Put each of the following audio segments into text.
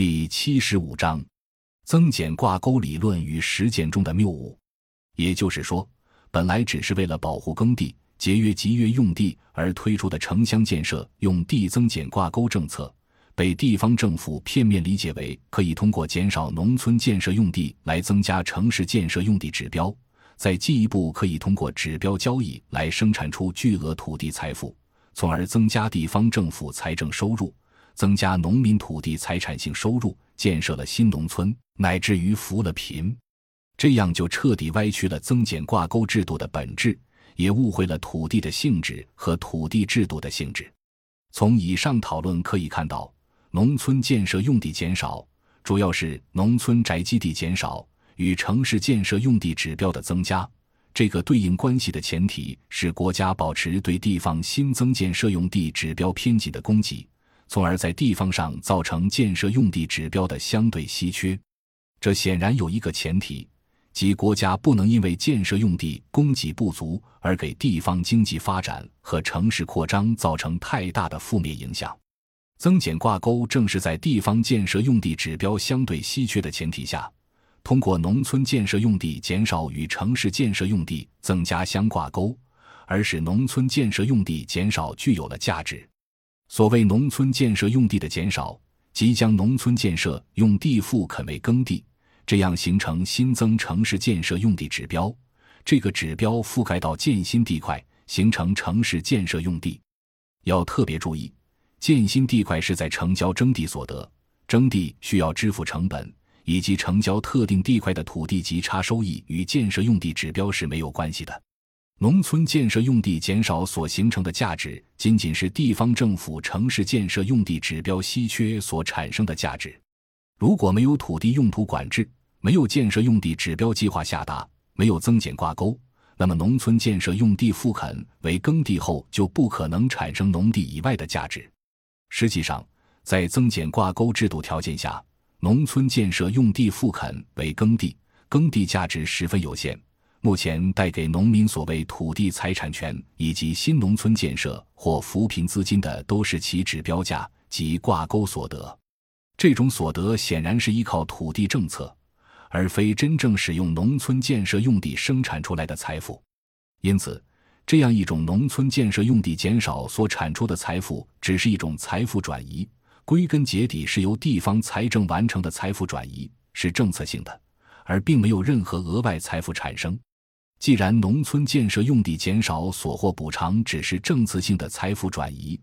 第75章，增减挂钩理论与实践中的谬误。也就是说，本来只是为了保护耕地、节约集约用地而推出的城乡建设用地增减挂钩政策，被地方政府片面理解为可以通过减少农村建设用地来增加城市建设用地指标，再进一步可以通过指标交易来生产出巨额土地财富，从而增加地方政府财政收入，增加农民土地财产性收入，建设了新农村，乃至于扶了贫。这样就彻底歪曲了增减挂钩制度的本质，也误会了土地的性质和土地制度的性质。从以上讨论可以看到，农村建设用地减少，主要是农村宅基地减少与城市建设用地指标的增加，这个对应关系的前提是国家保持对地方新增建设用地指标偏紧的供给，从而在地方上造成建设用地指标的相对稀缺。这显然有一个前提，即国家不能因为建设用地供给不足而给地方经济发展和城市扩张造成太大的负面影响。增减挂钩正是在地方建设用地指标相对稀缺的前提下，通过农村建设用地减少与城市建设用地增加相挂钩，而使农村建设用地减少具有了价值。所谓农村建设用地的减少，即将农村建设用地复垦为耕地，这样形成新增城市建设用地指标，这个指标覆盖到建新地块，形成城市建设用地。要特别注意，建新地块是在成交征地所得，征地需要支付成本，以及成交特定地块的土地级差收益与建设用地指标是没有关系的。农村建设用地减少所形成的价值，仅仅是地方政府城市建设用地指标稀缺所产生的价值。如果没有土地用途管制，没有建设用地指标计划下达，没有增减挂钩，那么农村建设用地复垦为耕地后就不可能产生农地以外的价值。实际上，在增减挂钩制度条件下，农村建设用地复垦为耕地，耕地价值十分有限。目前带给农民所谓土地财产权以及新农村建设或扶贫资金的，都是其指标价及挂钩所得。这种所得显然是依靠土地政策，而非真正使用农村建设用地生产出来的财富。因此，这样一种农村建设用地减少所产出的财富，只是一种财富转移，归根结底是由地方财政完成的财富转移，是政策性的，而并没有任何额外财富产生。既然农村建设用地减少所获补偿只是政策性的财富转移，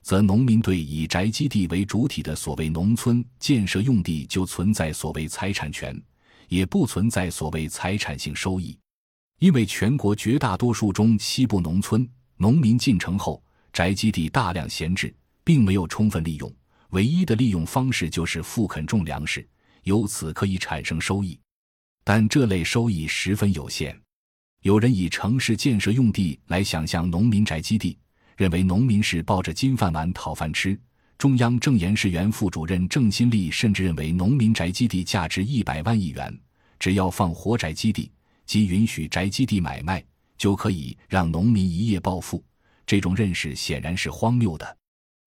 则农民对以宅基地为主体的所谓农村建设用地就存在所谓财产权，也不存在所谓财产性收益。因为全国绝大多数中西部农村，农民进城后，宅基地大量闲置，并没有充分利用，唯一的利用方式就是复垦种粮食，由此可以产生收益。但这类收益十分有限。有人以城市建设用地来想象农民宅基地，认为农民是抱着金饭碗讨饭吃。中央政研室原副主任郑新立甚至认为，农民宅基地价值100万亿元，只要放活宅基地，即允许宅基地买卖，就可以让农民一夜暴富。这种认识显然是荒谬的。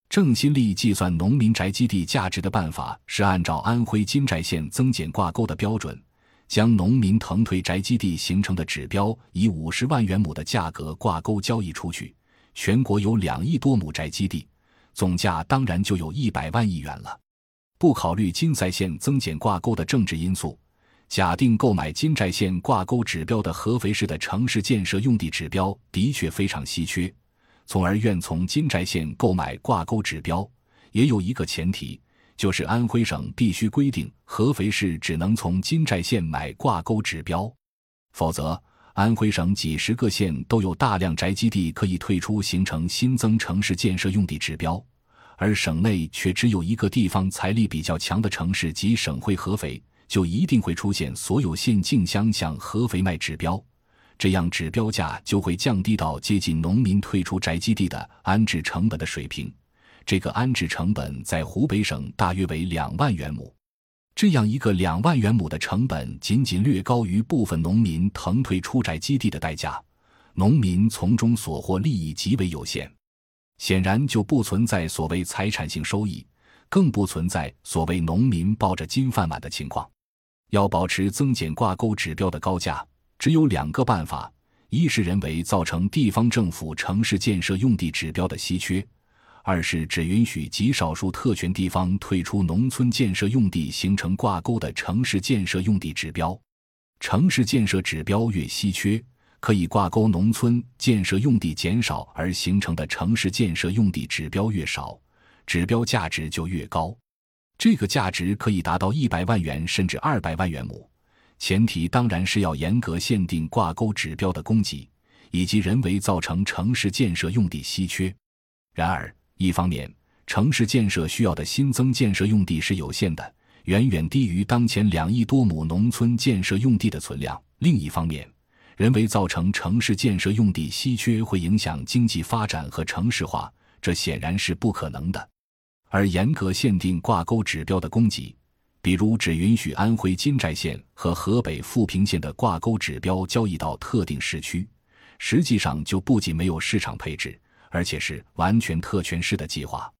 郑新立计算农民宅基地价值的办法是按照安徽金寨县增减挂钩的标准，将农民腾退宅基地形成的指标以50万元亩的价格挂钩交易出去，全国有2亿多亩宅基地，总价当然就有100万亿元了。不考虑金寨县增减挂钩的政治因素，假定购买金寨县挂钩指标的合肥市的城市建设用地指标的确非常稀缺，从而愿从金寨县购买挂钩指标，也有一个前提，就是安徽省必须规定合肥市只能从金寨县买挂钩指标，否则安徽省几十个县都有大量宅基地可以退出，形成新增城市建设用地指标，而省内却只有一个地方财力比较强的城市及省会合肥，就一定会出现所有县竞相向合肥卖指标，这样指标价就会降低到接近农民退出宅基地的安置成本的水平。这个安置成本在湖北省大约为2万元亩，这样一个2万元亩的成本仅仅略高于部分农民腾退出宅基地的代价，农民从中所获利益极为有限，显然就不存在所谓财产性收益，更不存在所谓农民抱着金饭碗的情况。要保持增减挂钩指标的高价，只有两个办法：一是人为造成地方政府城市建设用地指标的稀缺；二是只允许极少数特权地方退出农村建设用地形成挂钩的城市建设用地指标。城市建设指标越稀缺，可以挂钩农村建设用地减少而形成的城市建设用地指标越少，指标价值就越高。这个价值可以达到100万元甚至200万元亩，前提当然是要严格限定挂钩指标的供给，以及人为造成城市建设用地稀缺。然而，一方面，城市建设需要的新增建设用地是有限的，远远低于当前2亿多亩农村建设用地的存量；另一方面，人为造成城市建设用地稀缺会影响经济发展和城市化，这显然是不可能的。而严格限定挂钩指标的供给，比如只允许安徽金寨县和河北阜平县的挂钩指标交易到特定市区，实际上就不仅没有市场配置，而且是完全特权式的计划。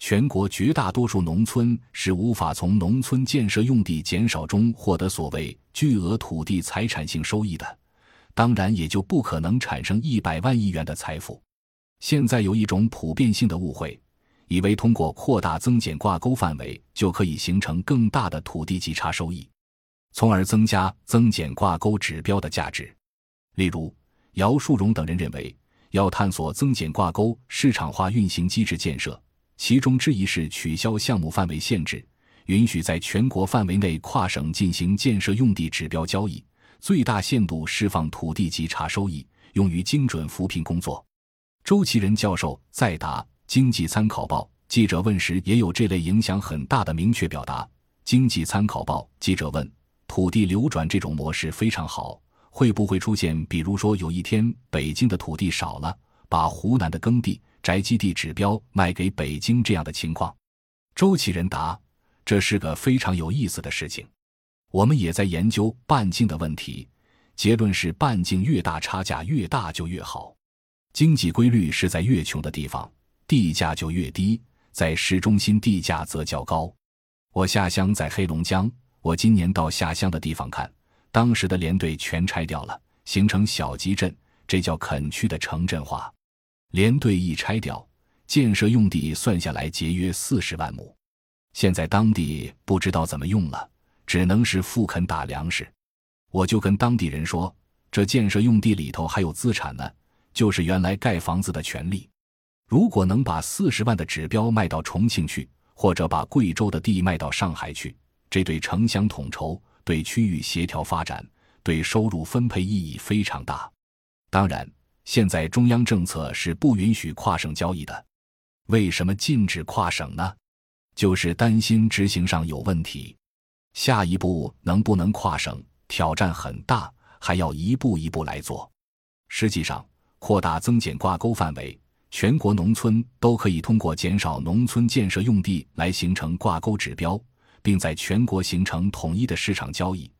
全国绝大多数农村是无法从农村建设用地减少中获得所谓巨额土地财产性收益的，当然也就不可能产生100万亿元的财富。现在有一种普遍性的误会，以为通过扩大增减挂钩范围就可以形成更大的土地级差收益，从而增加增减挂钩指标的价值。例如，姚树荣等人认为，要探索增减挂钩市场化运行机制建设，其中之一是取消项目范围限制，允许在全国范围内跨省进行建设用地指标交易，最大限度释放土地级差收益，用于精准扶贫工作。周其仁教授在《答经济参考报》记者问时也有这类影响很大的明确表达。《经济参考报》记者问：土地流转这种模式非常好，会不会出现比如说有一天北京的土地少了，把湖南的耕地宅基地指标卖给北京这样的情况？周其仁答：这是个非常有意思的事情，我们也在研究半径的问题，结论是半径越大，差价越大就越好。经济规律是在越穷的地方地价就越低，在市中心地价则较高。我下乡在黑龙江，我今年到下乡的地方看，当时的连队全拆掉了，形成小集镇，这叫垦区的城镇化。连队一拆掉，建设用地算下来节约40万亩。现在当地不知道怎么用了，只能是复垦打粮食。我就跟当地人说，这建设用地里头还有资产呢，就是原来盖房子的权利。如果能把40万的指标卖到重庆去，或者把贵州的地卖到上海去，这对城乡统筹、对区域协调发展、对收入分配意义非常大。当然，现在中央政策是不允许跨省交易的。为什么禁止跨省呢？就是担心执行上有问题。下一步能不能跨省，挑战很大，还要一步一步来做。实际上，扩大增减挂钩范围，全国农村都可以通过减少农村建设用地来形成挂钩指标，并在全国形成统一的市场交易。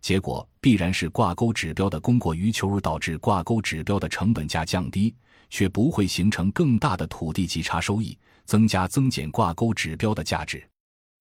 结果必然是挂钩指标的供过于求，导致挂钩指标的成本价降低，却不会形成更大的土地级差收益，增加增减挂钩指标的价值。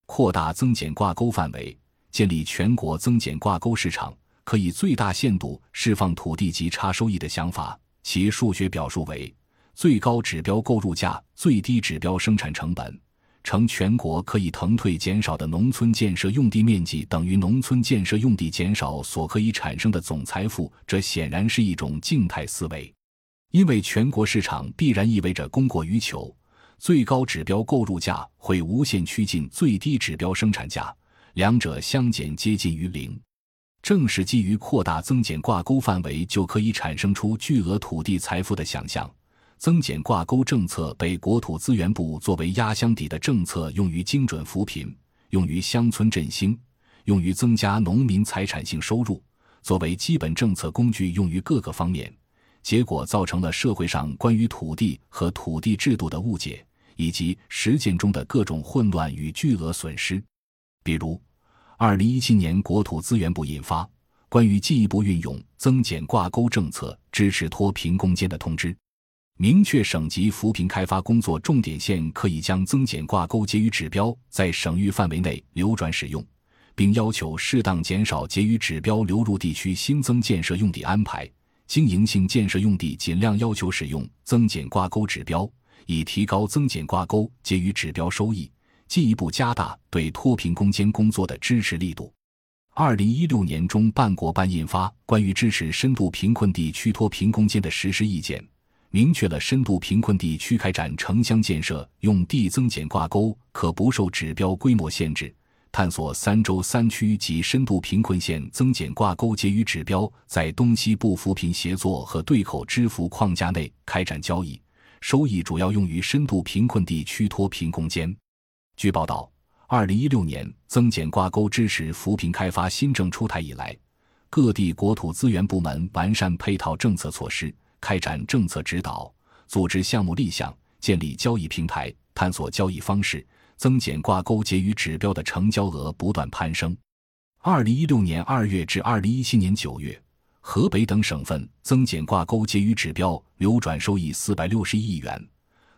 扩大增减挂钩范围，建立全国增减挂钩市场，可以最大限度释放土地级差收益的想法，其数学表述为：最高指标购入价，最低指标生产成本，乘全国可以腾退减少的农村建设用地面积等于农村建设用地减少所可以产生的总财富。这显然是一种静态思维，因为全国市场必然意味着供过于求，最高指标购入价会无限趋近最低指标生产价，两者相减接近于零。正是基于扩大增减挂钩范围就可以产生出巨额土地财富的想象，增减挂钩政策被国土资源部作为压箱底的政策用于精准扶贫，用于乡村振兴，用于增加农民财产性收入，作为基本政策工具用于各个方面，结果造成了社会上关于土地和土地制度的误解，以及实践中的各种混乱与巨额损失。比如2017年国土资源部印发《关于进一步运用增减挂钩政策支持脱贫攻坚的通知》，明确省级扶贫开发工作重点县，可以将增减挂钩结余指标在省域范围内流转使用，并要求适当减少结余指标流入地区新增建设用地安排，经营性建设用地尽量要求使用增减挂钩指标，以提高增减挂钩结余指标收益，进一步加大对脱贫攻坚工作的支持力度。2016年中办国办印发《关于支持深度贫困地区脱贫攻坚的实施意见》，明确了深度贫困地区开展城乡建设用地增减挂钩可不受指标规模限制，探索3州3区及深度贫困县增减挂钩结余指标在东西部扶贫协作和对口支付框架内开展交易，收益主要用于深度贫困地区脱贫攻坚。据报道，2016年增减挂钩支持扶贫开发新政出台以来，各地国土资源部门完善配套政策措施，开展政策指导，组织项目立项，建立交易平台，探索交易方式，增减挂钩结余指标的成交额不断攀升。2016年2月至2017年9月，河北等省份增减挂钩结余指标流转收益461亿元，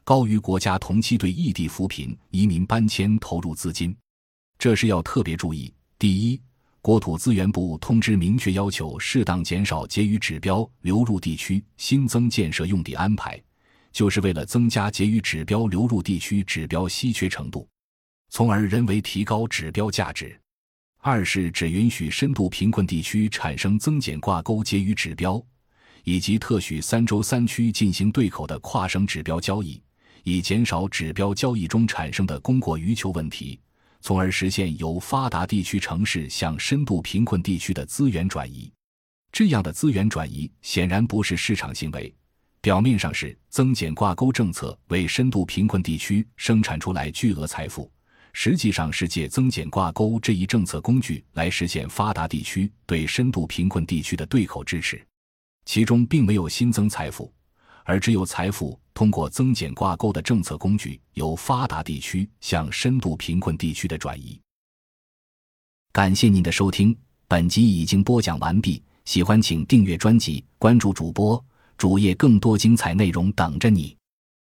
高于国家同期对异地扶贫移民搬迁投入资金。这是要特别注意：第一，国土资源部通知明确要求适当减少结余指标流入地区新增建设用地安排，就是为了增加结余指标流入地区指标稀缺程度，从而人为提高指标价值。二是只允许深度贫困地区产生增减挂钩结余指标，以及特许3州3区进行对口的跨省指标交易，以减少指标交易中产生的供过于求问题，从而实现由发达地区城市向深度贫困地区的资源转移。这样的资源转移显然不是市场行为，表面上是增减挂钩政策为深度贫困地区生产出来巨额财富，实际上是借增减挂钩这一政策工具来实现发达地区对深度贫困地区的对口支持，其中并没有新增财富，而只有财富通过增减挂钩的政策工具由发达地区向深度贫困地区的转移。感谢您的收听，本集已经播讲完毕，喜欢请订阅专辑，关注主播主页，更多精彩内容等着你。